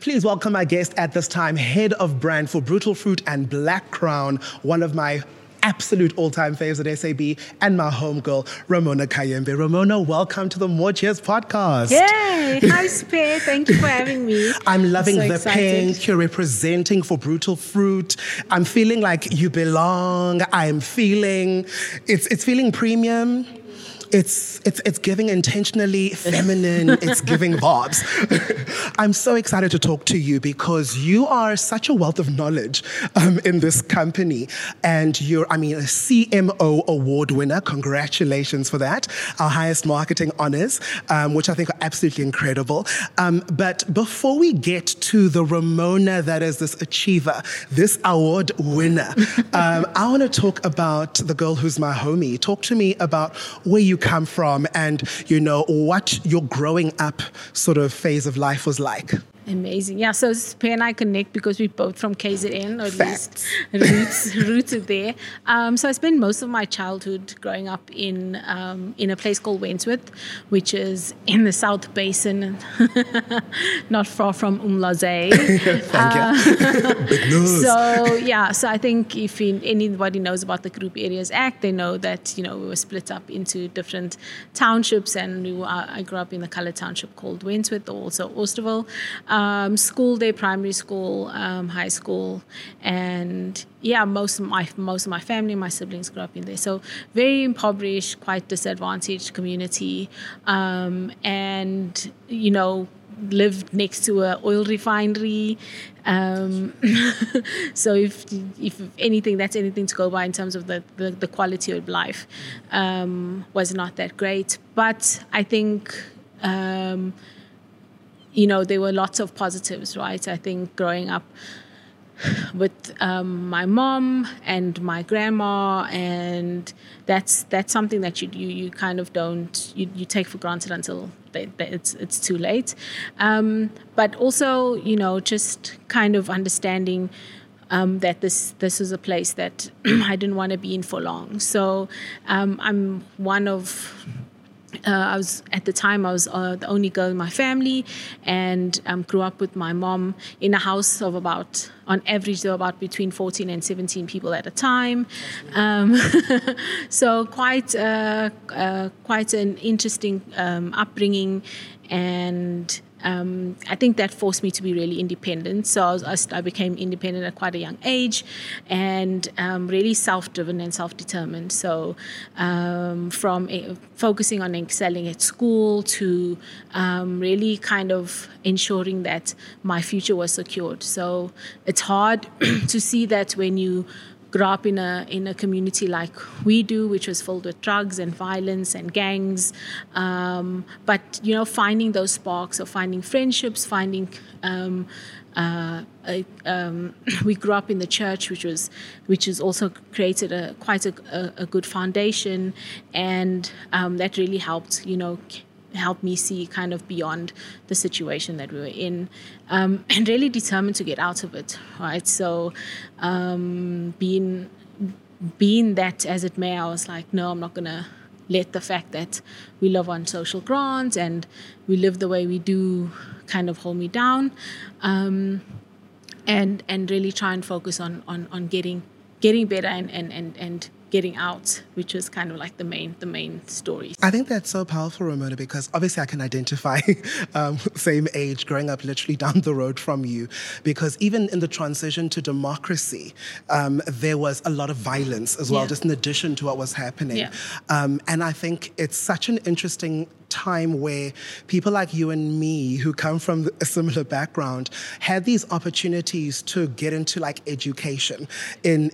Please welcome my guest at this time, head of brand for Brutal Fruit and Black Crown, one of my absolute all-time faves at SAB, and my homegirl, Ramona Kayembe. Ramona, welcome to the More Cheers podcast. Yay! Hi, Spare. Thank you for having me. I'm loving so the excited. Pink. You're representing for Brutal Fruit. I'm feeling like you belong. I'm feeling... It's feeling premium. It's giving intentionally feminine, it's giving vibes. I'm so excited to talk to you because you are such a wealth of knowledge in this company. And you're, I mean, a CMO award winner. Congratulations for that. Our highest marketing honors, which I think are absolutely incredible. But before we get to the Ramona that is this achiever, this award winner, I want to talk about the girl who's my homie. Talk to me about where you come from and, you know, what your growing up sort of phase of life was like. Amazing. Yeah, so Spare and I connect because we're both from KZN, or at Facts. Least rooted there. So I spent most of my childhood growing up in a place called Wentworth, which is in the South Basin, not far from Umlaze. Thank you. So I think if anybody knows about the Group Areas Act, they know that, you know, we were split up into different townships, and I grew up in the colored township called Wentworth, also Austerville. School day, primary school, high school, and yeah, most of my family, my siblings grew up in there. So very impoverished, quite disadvantaged community, and you know, lived next to an oil refinery. So if anything, that's anything to go by in terms of the quality of life, was not that great. But I think. You know, there were lots of positives, right? I think growing up with my mom and my grandma, and that's something that you kind of don't you take for granted until it's too late. But also, you know, just kind of understanding. That this is a place that I didn't want to be in for long. So I'm one of. I was the only girl in my family, and grew up with my mom in a house of about, on average, there were about between 14 and 17 people at a time. So quite an interesting upbringing, and I think that forced me to be really independent. So I became independent at quite a young age, and really self-driven and self-determined. So from focusing on excelling at school to really kind of ensuring that my future was secured. So it's hard to see that when you grew up in a community like we do, which was filled with drugs and violence and gangs, but you know, finding those sparks or finding friendships, finding we grew up in the church, which is also created quite a good foundation, and that really helped, you know, helped me see kind of beyond the situation that we were in, and really determined to get out of it, right? So being that as it may, I was like, no, I'm not going to let the fact that we live on social grants and we live the way we do kind of hold me down, and really try and focus on getting better and getting out, which was kind of like the main story. I think that's so powerful, Ramona, because obviously I can identify same age, growing up literally down the road from you, because even in the transition to democracy, there was a lot of violence as well, yeah. Just in addition to what was happening. Yeah. And I think it's such an interesting time where people like you and me who come from a similar background had these opportunities to get into like education in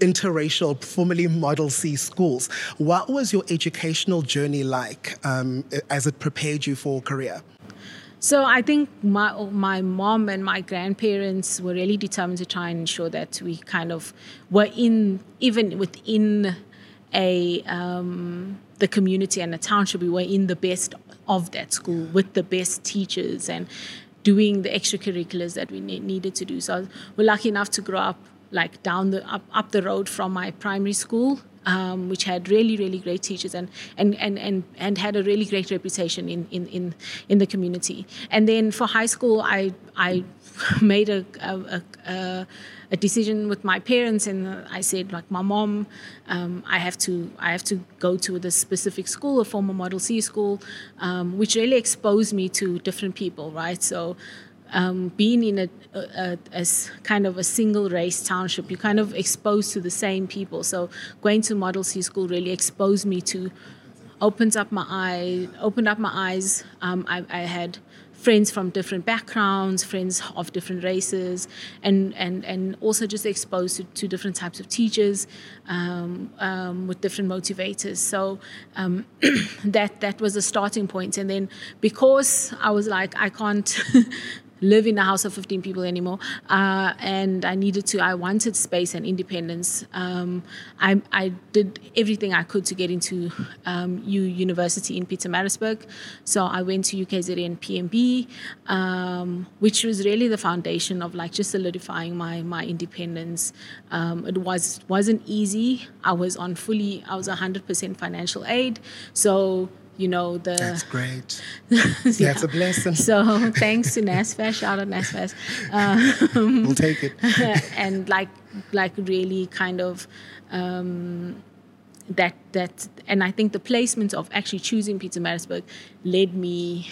interracial, formerly Model C schools. What was your educational journey like as it prepared you for career? So I think my mom and my grandparents were really determined to try and ensure that we kind of were the community and the township, we were in the best of that school with the best teachers and doing the extracurriculars that we needed to do. So we're lucky enough to grow up like down the road from my primary school, which had really great teachers and had a really great reputation in the community. And then for high school, I made a decision with my parents, and I said, like, my mom, I have to go to this specific school, a former Model C school, which really exposed me to different people, right? So being in a kind of a single race township, you're kind of exposed to the same people. So going to Model C school really exposed me to, opened up my eyes. I had friends from different backgrounds, friends of different races, and also just exposed to different types of teachers with different motivators. So that was a starting point. And then because I was like, I can't live in a house of 15 people anymore, and I wanted space and independence. I did everything I could to get into university in Pietermaritzburg. So I went to UKZN PMB, which was really the foundation of, like, just solidifying my independence. It wasn't easy. I was 100% financial aid. So, that's great. Yeah. That's a blessing. So thanks to NSFAS, shout out NSFAS. We'll take it. And like really kind of that, and I think the placement of actually choosing Pietermaritzburg led me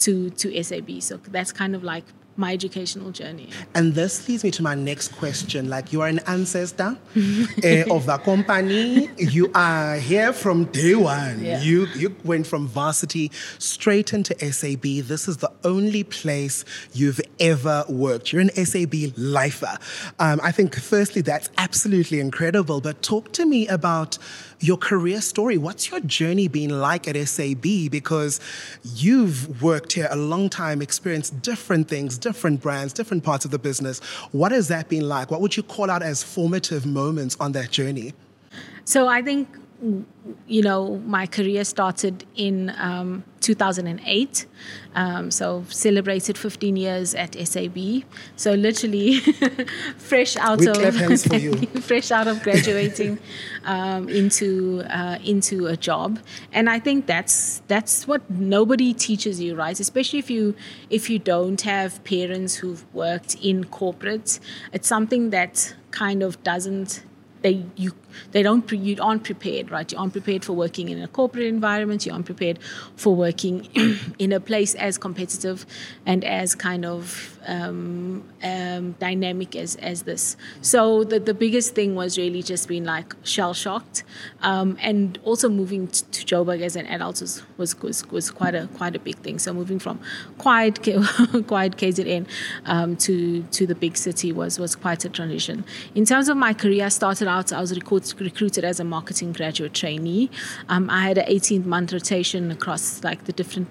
to SAB. So that's kind of like my educational journey. And this leads me to my next question. Like, you are an ancestor of the company. You are here from day one. Yeah. You went from varsity straight into SAB. This is the only place you've ever worked. You're an SAB lifer. I think, firstly, that's absolutely incredible. But talk to me about your career story. What's your journey been like at SAB? Because you've worked here a long time, experienced different things, different brands, different parts of the business. What has that been like? What would you call out as formative moments on that journey? So I think, my career started in 2008. So celebrated 15 years at SAB. So literally fresh out of graduating into a job. And I think that's what nobody teaches you, right? Especially if you don't have parents who've worked in corporate. It's something that kind of doesn't. You aren't prepared, right? You aren't prepared for working in a corporate environment. You aren't prepared for working in a place as competitive and as kind of dynamic as this. So the biggest thing was really just being like shell shocked, and also moving to Joburg as an adult was quite a big thing. So moving from quiet KZN to the big city was quite a transition. In terms of my career, I started out. I was recruited as a marketing graduate trainee. I had an 18-month rotation across like the different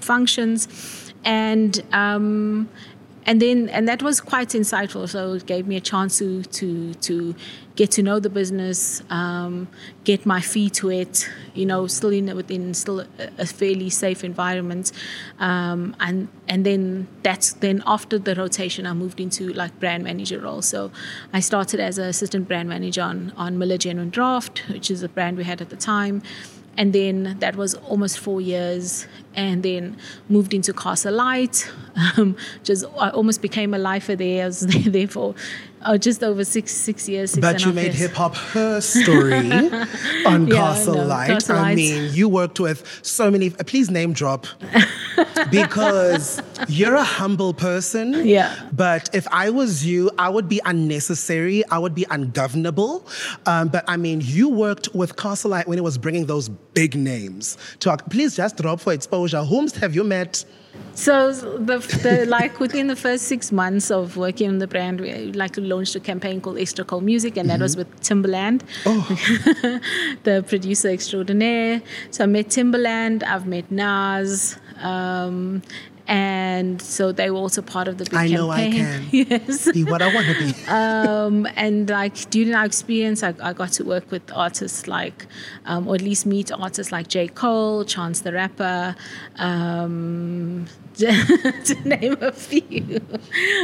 functions, and that was quite insightful. So it gave me a chance to get to know the business, get my feet wet, still a fairly safe environment. And then after the rotation, I moved into like brand manager role. So I started as an assistant brand manager on Miller Genuine Draft, which is the brand we had at the time. And then that was almost 4 years, and then moved into Castle Light. I almost became a lifer there. I was there for just over six years. But you made Hip Hop Her Story on Castle Light. Castle Light. I mean, you worked with so many. Please name drop, because you're a humble person. Yeah. But if I was you, I would be unnecessary. I would be ungovernable. But I mean, you worked with Castle Light when it was bringing those big names. Please just drop for exposure. Whom have you met? So the within the first 6 months of working on the brand, we launched a campaign called Extra Cold Music, and that was with Timberland, the producer extraordinaire. So I met Timberland, I've met Nas, and so they were also part of the big campaign. I know I can. Yes. Be what I want to be. And during our experience, I got to work with artists or at least meet artists like J. Cole, Chance the Rapper, to name a few.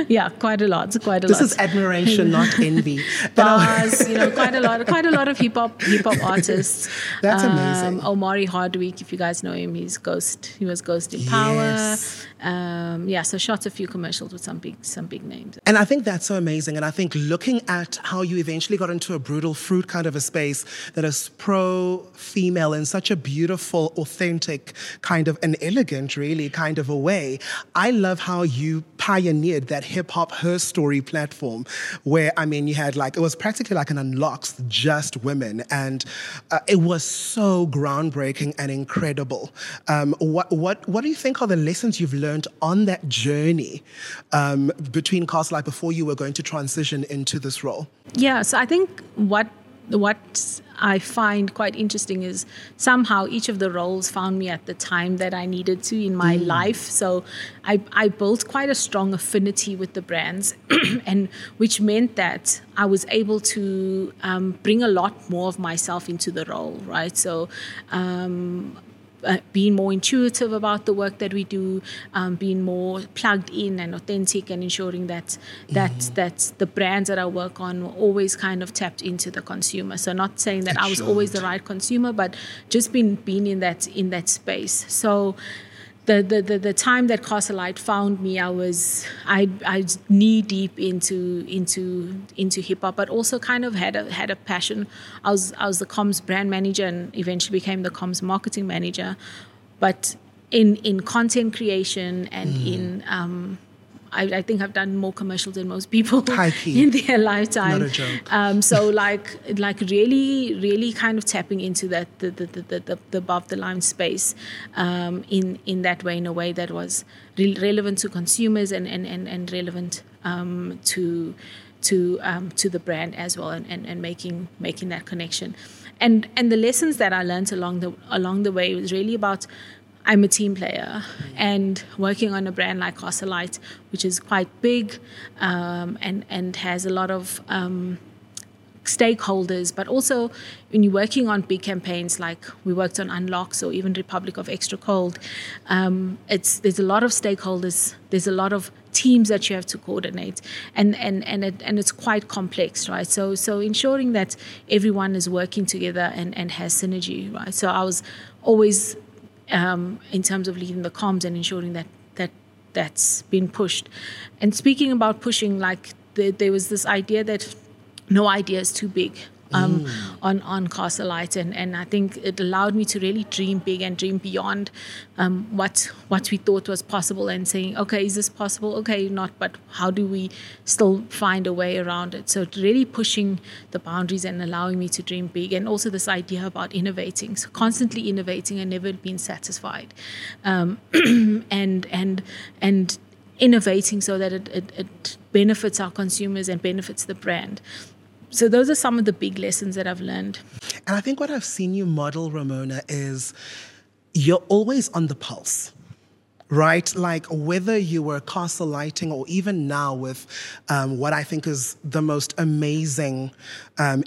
Yeah, quite a lot. This is admiration, not envy. Bars, quite a lot of hip hop artists. That's amazing. Omari Hardwick, if you guys know him, he's Ghost. He was Ghost in Power. Yes. So shot a few commercials with some big names. And I think that's so amazing. And I think looking at how you eventually got into a Brutal Fruit kind of a space that is pro-female in such a beautiful, authentic kind of an elegant, really, kind of a way. I love how you pioneered that hip-hop Her Story platform where, you had it was practically like an Unlocks, just women. And it was so groundbreaking and incredible. What do you think are the lessons you've learned on that journey between Castle Light before you were going to transition into this role? Yeah, so I think what I find quite interesting is somehow each of the roles found me at the time that I needed to in my life. So I built quite a strong affinity with the brands, and which meant that I was able to bring a lot more of myself into the role, right? So being more intuitive about the work that we do, being more plugged in and authentic, and ensuring that the brands that I work on were always kind of tapped into the consumer. So not saying that I was always the right consumer, but just being in that space. So the time that Castle Light found me, I was knee deep into hip hop, but also kind of had a passion. I was the comms brand manager and eventually became the comms marketing manager, but in content creation and I think I've done more commercials than most people in their lifetime. Not a joke. So like really, really kind of tapping into that the above the line space in that way, in a way that was relevant to consumers and relevant to the brand as well, and making that connection. And the lessons that I learned along the way was really about, I'm a team player, and working on a brand like Castle Light, which is quite big and has a lot of stakeholders, but also when you're working on big campaigns like we worked on Unlocks or even Republic of Extra Cold, there's a lot of stakeholders, there's a lot of teams that you have to coordinate, and it's quite complex, right? So ensuring that everyone is working together and has synergy, right? So I was always in terms of leading the comms and ensuring that's been pushed. And speaking about pushing, there was this idea that no idea is too big on Castle Light, and I think it allowed me to really dream big and dream beyond what we thought was possible, and saying, okay, is this possible? Okay, not, but how do we still find a way around it? So really pushing the boundaries and allowing me to dream big, and also this idea about innovating, so constantly innovating and never being satisfied, and innovating so that it benefits our consumers and benefits the brand. So those are some of the big lessons that I've learned. And I think what I've seen you model, Ramona, is you're always on the pulse, right? Like whether you were Castle Lighting or even now with what I think is the most amazing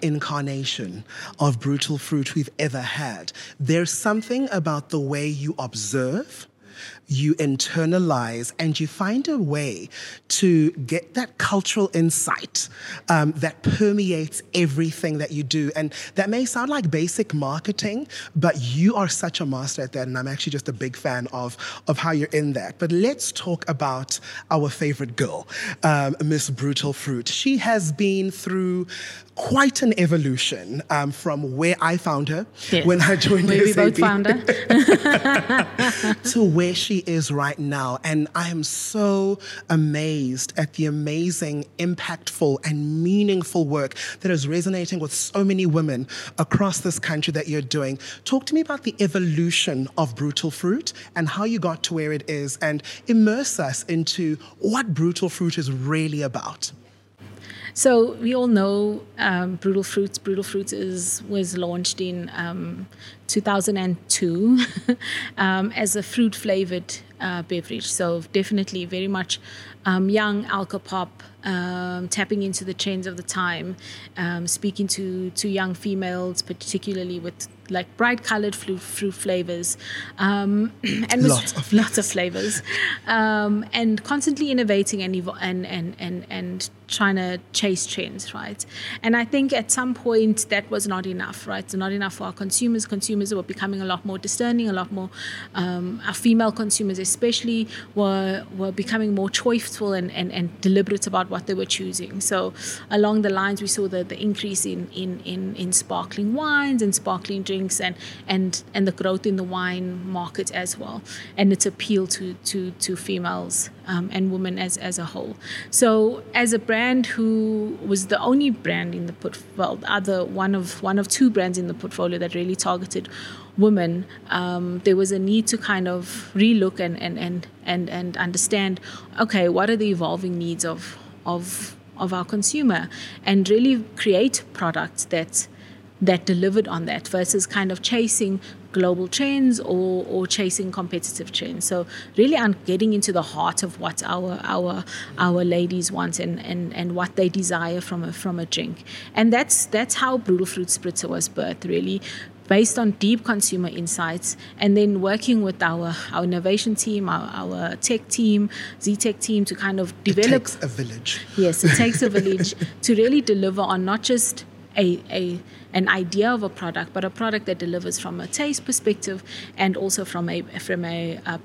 incarnation of Brutal Fruit we've ever had. There's something about the way you observe, you internalize, and you find a way to get that cultural insight that permeates everything that you do. And that may sound like basic marketing, but you are such a master at that, and I'm actually just a big fan of how you're in that. But let's talk about our favorite girl, Miss Brutal Fruit. She has been through quite an evolution from where I found her when I joined SAB. We both found her. to where she is right now. And I am so amazed at the amazing, impactful, and meaningful work that is resonating with so many women across this country that you're doing. Talk to me about the evolution of Brutal Fruit and how you got to where it is, and immerse us into what Brutal Fruit is really about. So we all know Brutal Fruit. Brutal Fruit was launched in 2002 as a fruit-flavored beverage. So definitely very much young, alco-pop, tapping into the trends of the time, speaking to young females, particularly with like bright colored fruit flavors, and lots of flavors, and constantly innovating and trying to chase trends, right? And I think at some point that was not enough, right? So not enough for our consumers. Consumers were becoming a lot more discerning, a lot more, our female consumers especially were becoming more choiceful and deliberate about what they were choosing. So along the lines, we saw the increase in sparkling wines and sparkling drinks and the growth in the wine market as well, and its appeal to females and women as a whole. So as a brand who was the only brand in the portfolio, one of two brands in the portfolio that really targeted women, there was a need to kind of relook and understand, okay, what are the evolving needs of our consumer, and really create products that delivered on that versus kind of chasing global trends or chasing competitive trends. So really I'm getting into the heart of what our ladies want and what they desire from a drink. And that's how Brutal Fruit Spritzer was birthed, really, based on deep consumer insights, and then working with our innovation team, our tech team, Z-Tech team, to kind of develop... It takes a village. Yes, it takes a village to really deliver on not just an idea of a product, but a product that delivers from a taste perspective and also from a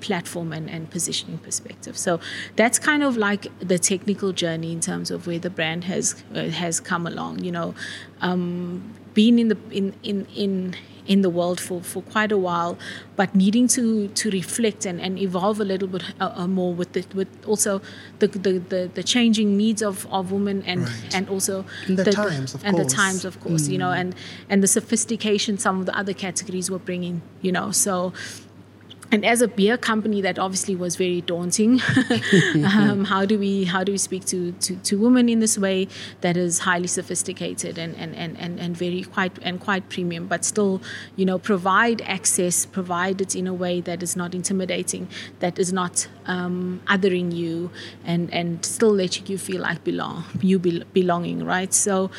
platform and positioning perspective. So that's kind of like the technical journey in terms of where the brand has come along. You know, been in the world for quite a while, but needing to reflect and evolve a little bit more with also the changing needs of women and also the times, of course. You know, and the sophistication some of the other categories were bringing, you know. So, and as a beer company, that obviously was very daunting. How do we speak to women in this way that is highly sophisticated and very quite premium, but still, you know, provide access, provide it in a way that is not intimidating, that is not othering you, and still let you feel like belonging, right? So.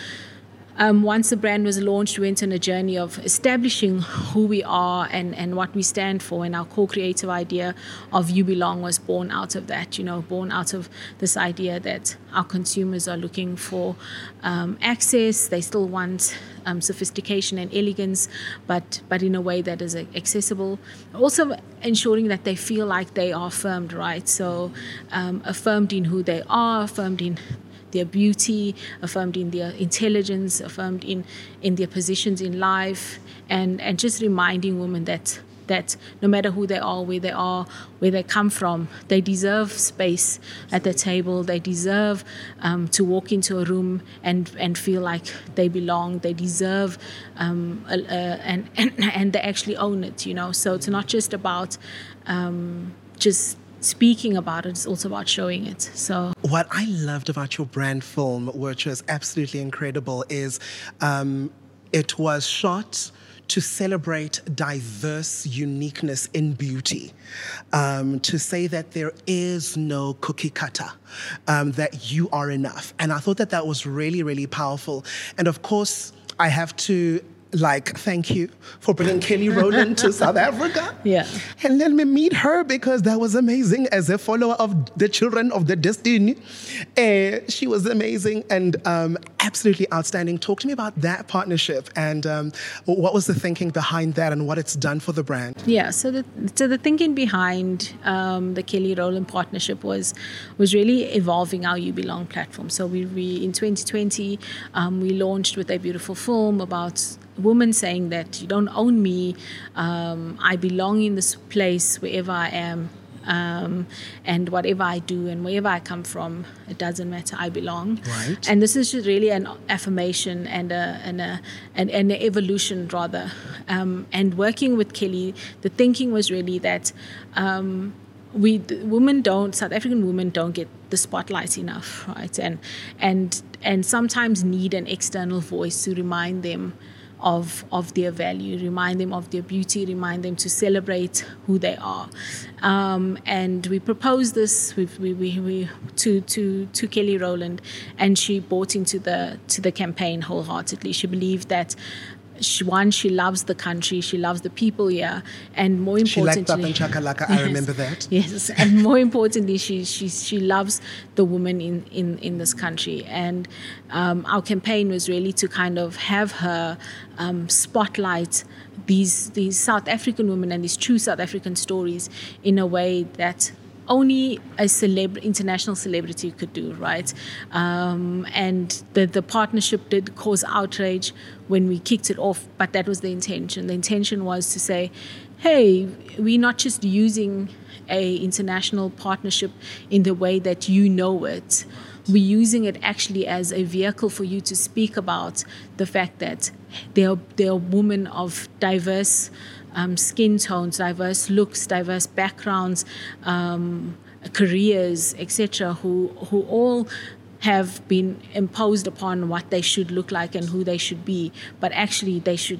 Once the brand was launched, we went on a journey of establishing who we are and what we stand for, and our core creative idea of You Belong was born out of that, you know, born out of this idea that our consumers are looking for access. They still want sophistication and elegance, but in a way that is accessible. Also ensuring that they feel like they are affirmed, right? So affirmed in who they are, affirmed in their beauty, affirmed in their intelligence, affirmed in their positions in life, and just reminding women that no matter who they are, where they are, where they come from, they deserve space at the table. They deserve to walk into a room and feel like they belong. They deserve and they actually own it, you know. So it's not just about just speaking about it, it's also about showing it. So what I loved about your brand film, which was absolutely incredible, is it was shot to celebrate diverse uniqueness in beauty, to say that there is no cookie cutter, that you are enough. And I thought that was really, really powerful. And of course, I have to thank you for bringing Kelly Rowland to South Africa. Yeah. And let me meet her, because that was amazing. As a follower of the Children of the Destiny, she was amazing and absolutely outstanding. Talk to me about that partnership and what was the thinking behind that and what it's done for the brand. Yeah, so the thinking behind the Kelly Rowland partnership was really evolving our You Belong platform. So we in 2020, we launched with a beautiful film about women saying that you don't own me, I belong in this place wherever I am, and whatever I do and wherever I come from, it doesn't matter, I belong. Right. And this is just really an affirmation and an evolution rather. And working with Kelly, the thinking was really that South African women don't get the spotlight enough, right? And sometimes need an external voice to remind them of their value, remind them of their beauty, remind them to celebrate who they are. And we proposed this to Kelly Rowland, and she bought into the campaign wholeheartedly. She believed that she loves the country, she loves the people here, and more importantly, she liked Baba and Chakalaka. Yes, I remember that. Yes, and more importantly, she loves the women in this country. And our campaign was really to kind of have her spotlight these South African women and these true South African stories in a way that only a international celebrity could do, right? And the partnership did cause outrage when we kicked it off, but that was the intention. The intention was to say, hey, we're not just using a international partnership in the way that you know it. We're using it actually as a vehicle for you to speak about the fact that there are women of diverse skin tones, diverse looks, diverse backgrounds, careers, etc., who all have been imposed upon what they should look like and who they should be, but actually they should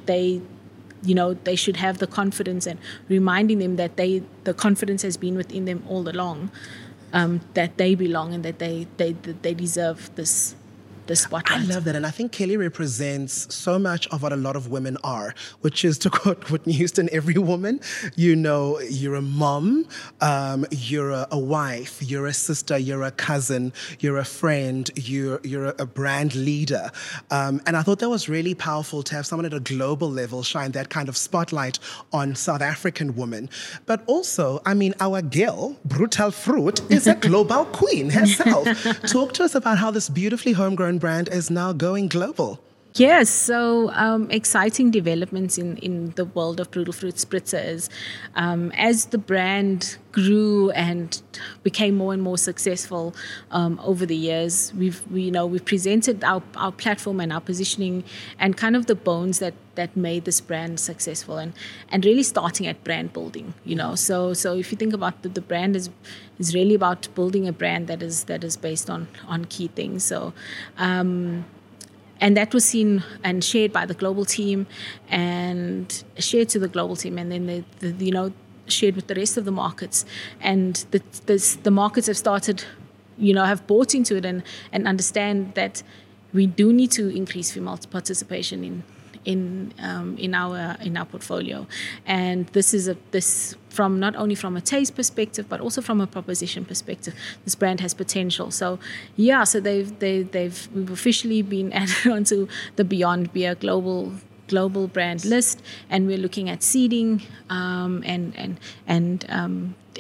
have the confidence, and reminding them that the confidence has been within them all along, that they belong and that they deserve this. The spotlight. I love that. And I think Kelly represents so much of what a lot of women are, which is, to quote Whitney Houston, every woman. You know, you're a mom, you're a wife, you're a sister, you're a cousin, you're a friend, you're a brand leader. And I thought that was really powerful to have someone at a global level shine that kind of spotlight on South African women. But also, I mean, our girl, Brutal Fruit, is a global queen herself. Talk to us about how this beautifully homegrown brand is now going global. Yes, so exciting developments in the world of Brutal Fruit Spritzers. As the brand grew and became more and more successful over the years, we've presented our platform and our positioning and kind of the bones that made this brand successful, and really starting at brand building, So if you think about the brand is really about building a brand that is based on key things. So and that was seen and shared by the global team, and shared to the global team, and then they shared with the rest of the markets. And the markets have started, have bought into it and understand that we do need to increase female participation in our portfolio. And this from not only from a taste perspective but also from a proposition perspective, this brand has potential. So yeah, so we've officially been added onto the Beyond Beer global brand list, and we're looking at seeding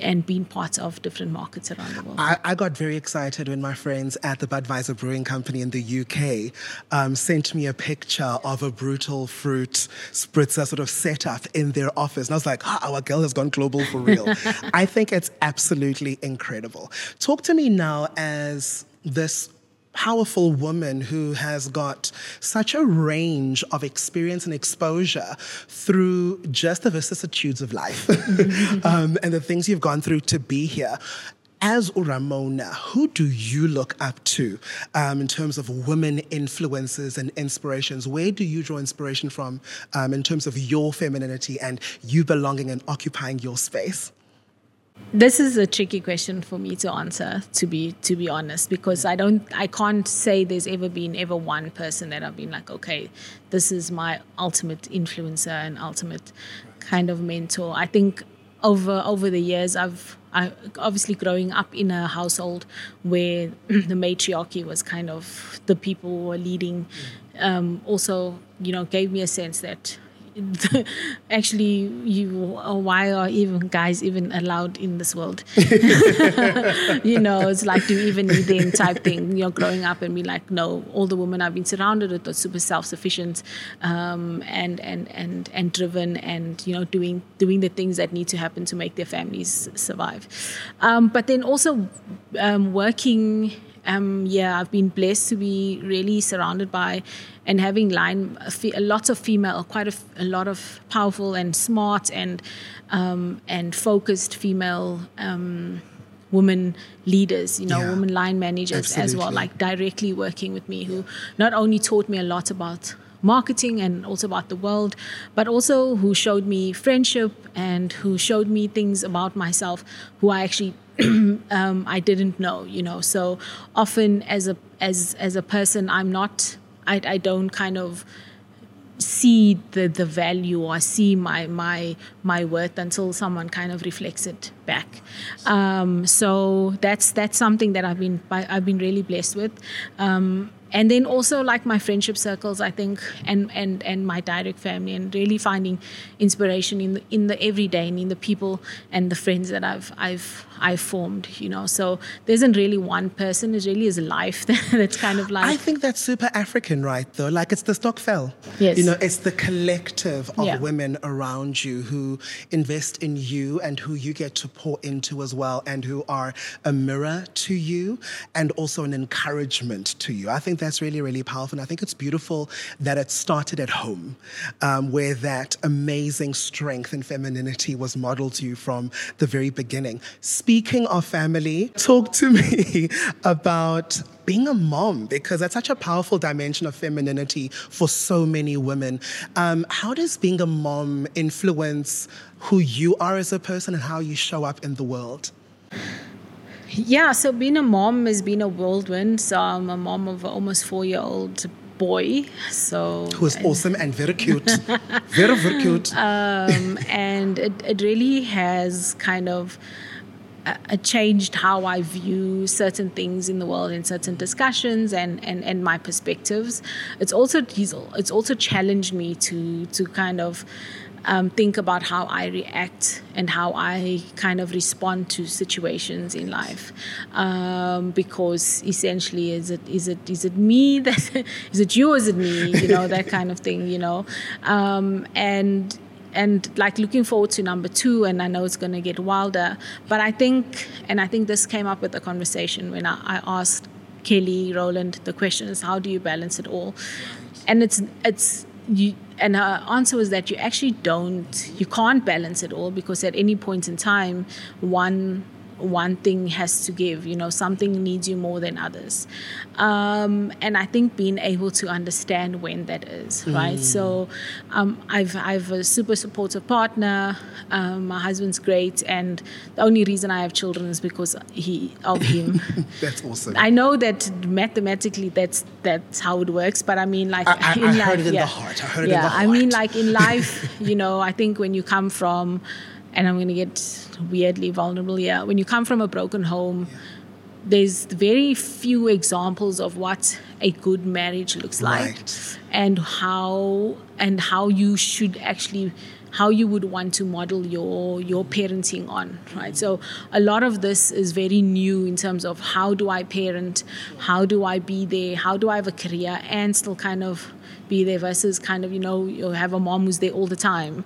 and being part of different markets around the world. I got very excited when my friends at the Budweiser Brewing Company in the UK sent me a picture of a Brutal Fruit Spritzer sort of setup in their office. And I was like, our girl has gone global for real. I think it's absolutely incredible. Talk to me now as this powerful woman who has got such a range of experience and exposure through just the vicissitudes of life and the things you've gone through to be here. As Ramona, who do you look up to in terms of women influences and inspirations? Where do you draw inspiration from in terms of your femininity and you belonging and occupying your space? This is a tricky question for me to answer, to be honest, because I can't say there's ever been one person that I've been like, okay, this is my ultimate influencer and ultimate kind of mentor. I think over the years, I obviously growing up in a household where the matriarchy was kind of the people who were leading, also, gave me a sense that actually, why are even guys even allowed in this world? It's like, do you even need them type thing? Growing up and be like, no, all the women I've been surrounded with are super self-sufficient and driven, and doing the things that need to happen to make their families survive. But then also working. I've been blessed to be really surrounded by and having lots of female, quite a lot of powerful and smart and focused female women leaders, women line managers, absolutely, as well, like directly working with me, who not only taught me a lot about marketing and also about the world, but also who showed me friendship and who showed me things about myself who I actually I didn't know, you know. So often as a person, I don't kind of see the value or see my worth until someone kind of reflects it back. So that's something that I've been really blessed with. And then also like my friendship circles, I think, and my direct family, and really finding inspiration in the everyday and in the people and the friends that I've formed, you know. So there isn't really one person, it really is life that's kind of like... I think that's super African, right, though? Like, it's the Stokvel. Yes. You know, it's the collective of women around you who invest in you and who you get to pour into as well, and who are a mirror to you and also an encouragement to you. I think that's really, really powerful. And I think it's beautiful that it started at home, where that amazing strength and femininity was modeled to you from the very beginning. Speaking of family, talk to me about being a mom, because that's such a powerful dimension of femininity for so many women. How does being a mom influence who you are as a person and how you show up in the world? Yeah, so being a mom has been a whirlwind. So I'm a mom of an almost 4-year-old boy, so... Who is awesome and very cute. Very, very cute. And it really has kind of... changed how I view certain things in the world and certain discussions and my perspectives. It's also challenged me to kind of think about how I react and how I kind of respond to situations in life, because essentially is it me that is it you, is it me, you know, that kind of thing, you know, and like looking forward to number 2, and I know it's going to get wilder, but I think this came up with the conversation when I asked Kelly Rowland the question is, how do you balance it all? And it's you, and her answer was that you can't balance it all, because at any point in time one thing has to give, you know, something needs you more than others. And I think being able to understand when that is, right? So I've a super supportive partner. My husband's great, and the only reason I have children is because of him. That's awesome. I know that mathematically that's how it works, but I mean, like... I heard it in the heart. I mean, like in life, you know, I think when you come from... And I'm going to get weirdly vulnerable here. When you come from a broken home, there's very few examples of what a good marriage looks like, and how you should actually, how you would want to model your parenting on, right? So a lot of this is very new in terms of how do I parent, how do I be there, how do I have a career and still kind of be there, versus kind of, you know, you have a mom who's there all the time.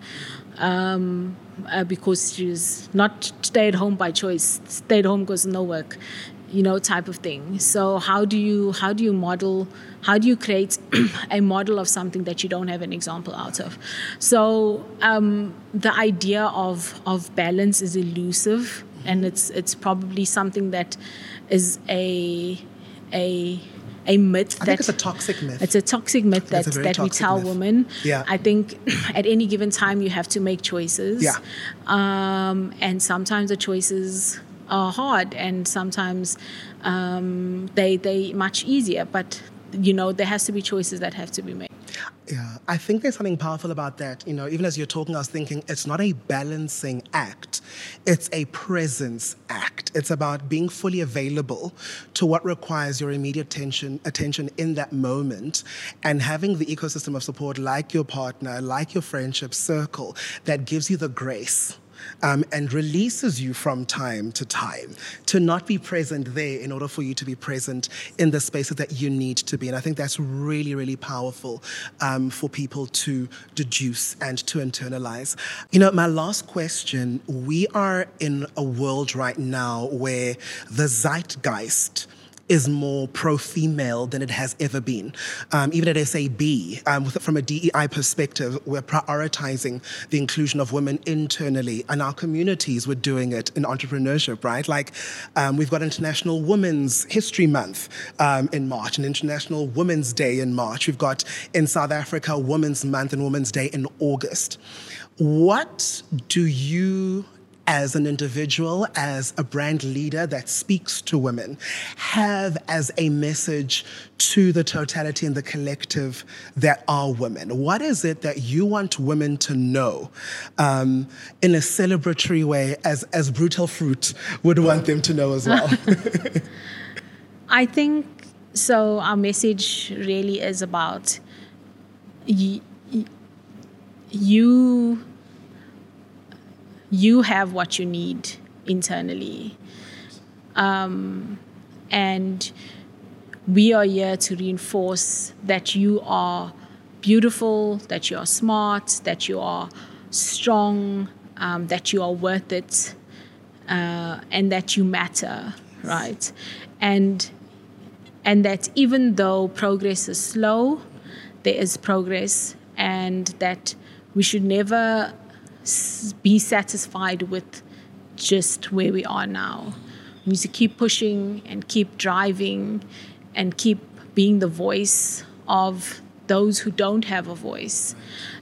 Because she's not stay at home by choice, stay at home because no work, you know, type of thing. So how do you model, how do you create a model of something that you don't have an example out of? So the idea of balance is elusive, and it's probably something that is a myth. I think it's a toxic myth. It's a toxic myth that we tell women. Yeah. I think at any given time you have to make choices. Yeah. And sometimes the choices are hard, and sometimes they much easier. But, you know, there has to be choices that have to be made. Yeah, I think there's something powerful about that. You know, even as you're talking, I was thinking it's not a balancing act. It's a presence act. It's about being fully available to what requires your immediate attention in that moment, and having the ecosystem of support like your partner, like your friendship circle, that gives you the grace. And releases you from time to time, to not be present there in order for you to be present in the spaces that you need to be. And I think that's really, really powerful for people to deduce and to internalize. You know, my last question, we are in a world right now where the zeitgeist is more pro-female than it has ever been. Even at SAB, from a DEI perspective, we're prioritizing the inclusion of women internally, and our communities, we're doing it in entrepreneurship, right? Like, we've got International Women's History Month in March, and International Women's Day in March. We've got, in South Africa, Women's Month and Women's Day in August. What do you, as an individual, as a brand leader that speaks to women, have as a message to the totality and the collective that are women? What is it that you want women to know in a celebratory way, as Brutal Fruit would want them to know as well? I think so. Our message really is about you have what you need internally. And we are here to reinforce that you are beautiful, that you are smart, that you are strong, that you are worth it, and that you matter, right? And that even though progress is slow, there is progress, and that we should never be satisfied with just where we are now. We need to keep pushing and keep driving and keep being the voice of those who don't have a voice,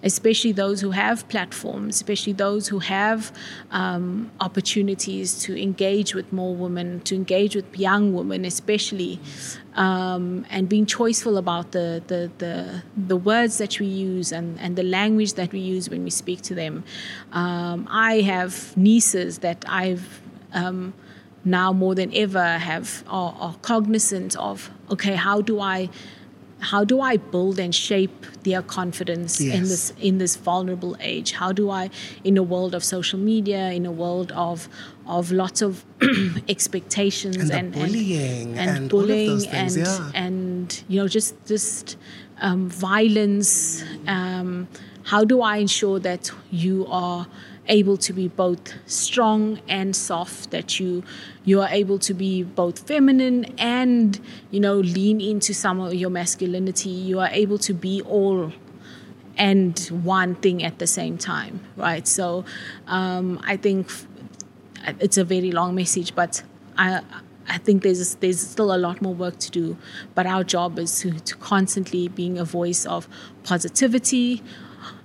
especially those who have platforms, especially those who have opportunities to engage with more women, to engage with young women especially, and being choiceful about the words that we use and the language that we use when we speak to them. I have nieces that I've now more than ever are cognizant of, okay, how do I build and shape their confidence in this vulnerable age? How do I, in a world of social media, in a world of lots of expectations and bullying and violence? How do I ensure that you are able to be both strong and soft, that you are able to be both feminine and, lean into some of your masculinity. You are able to be all and one thing at the same time, right? So I think it's a very long message, but I think there's still a lot more work to do. But our job is to constantly being a voice of positivity,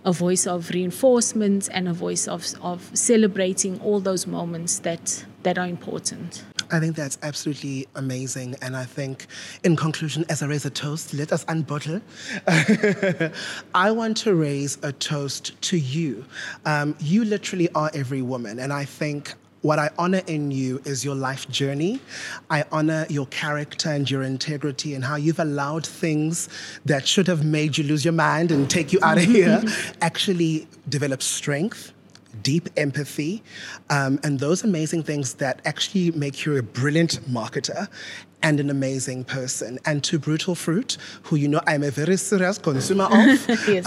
a voice of reinforcement, and a voice of celebrating all those moments that are important. I think that's absolutely amazing. And I think, in conclusion, as I raise a toast, let us unbottle. I want to raise a toast to you. You literally are every woman. And I think what I honor in you is your life journey. I honor your character and your integrity and how you've allowed things that should have made you lose your mind and take you out of here actually develop strength, deep empathy, and those amazing things that actually make you a brilliant marketer and an amazing person. And to Brutal Fruit, who I'm a very serious consumer of, yes.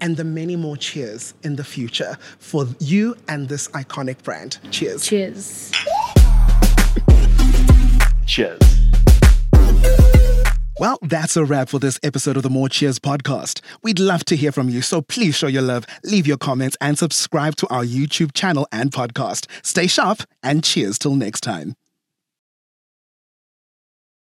And the many more cheers in the future for you and this iconic brand. Cheers. Cheers. Cheers. Well, that's a wrap for this episode of the More Cheers podcast. We'd love to hear from you, so please show your love, leave your comments, and subscribe to our YouTube channel and podcast. Stay sharp, and cheers till next time.